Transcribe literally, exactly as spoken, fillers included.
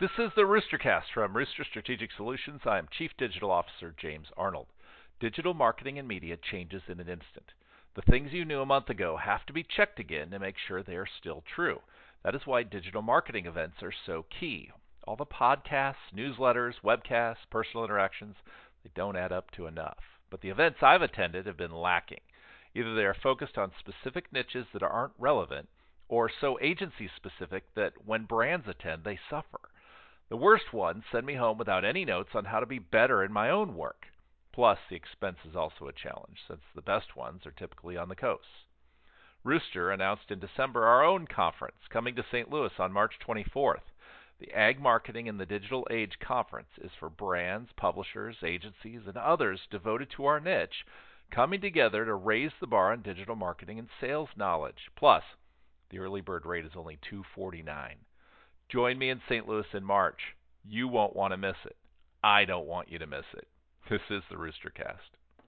This is the Roostercast from Rooster Strategic Solutions. I am Chief Digital Officer James Arnold. Digital marketing and media changes in an instant. The things you knew a month ago have to be checked again to make sure they are still true. That is why digital marketing events are so key. All the podcasts, newsletters, webcasts, personal interactions, they don't add up to enough. But the events I've attended have been lacking. Either they are focused on specific niches that aren't relevant, or so agency-specific that when brands attend, they suffer. The worst ones send me home without any notes on how to be better in my own work. Plus, the expense is also a challenge, since the best ones are typically on the coast. Rooster announced in December our own conference, coming to Saint Louis on March twenty-fourth. The Ag Marketing in the Digital Age Conference is for brands, publishers, agencies, and others devoted to our niche, coming together to raise the bar on digital marketing and sales knowledge. Plus, the early bird rate is only two forty-nine. Join me in Saint Louis in March. You won't want to miss it. I don't want you to miss it. This is the Roostercast.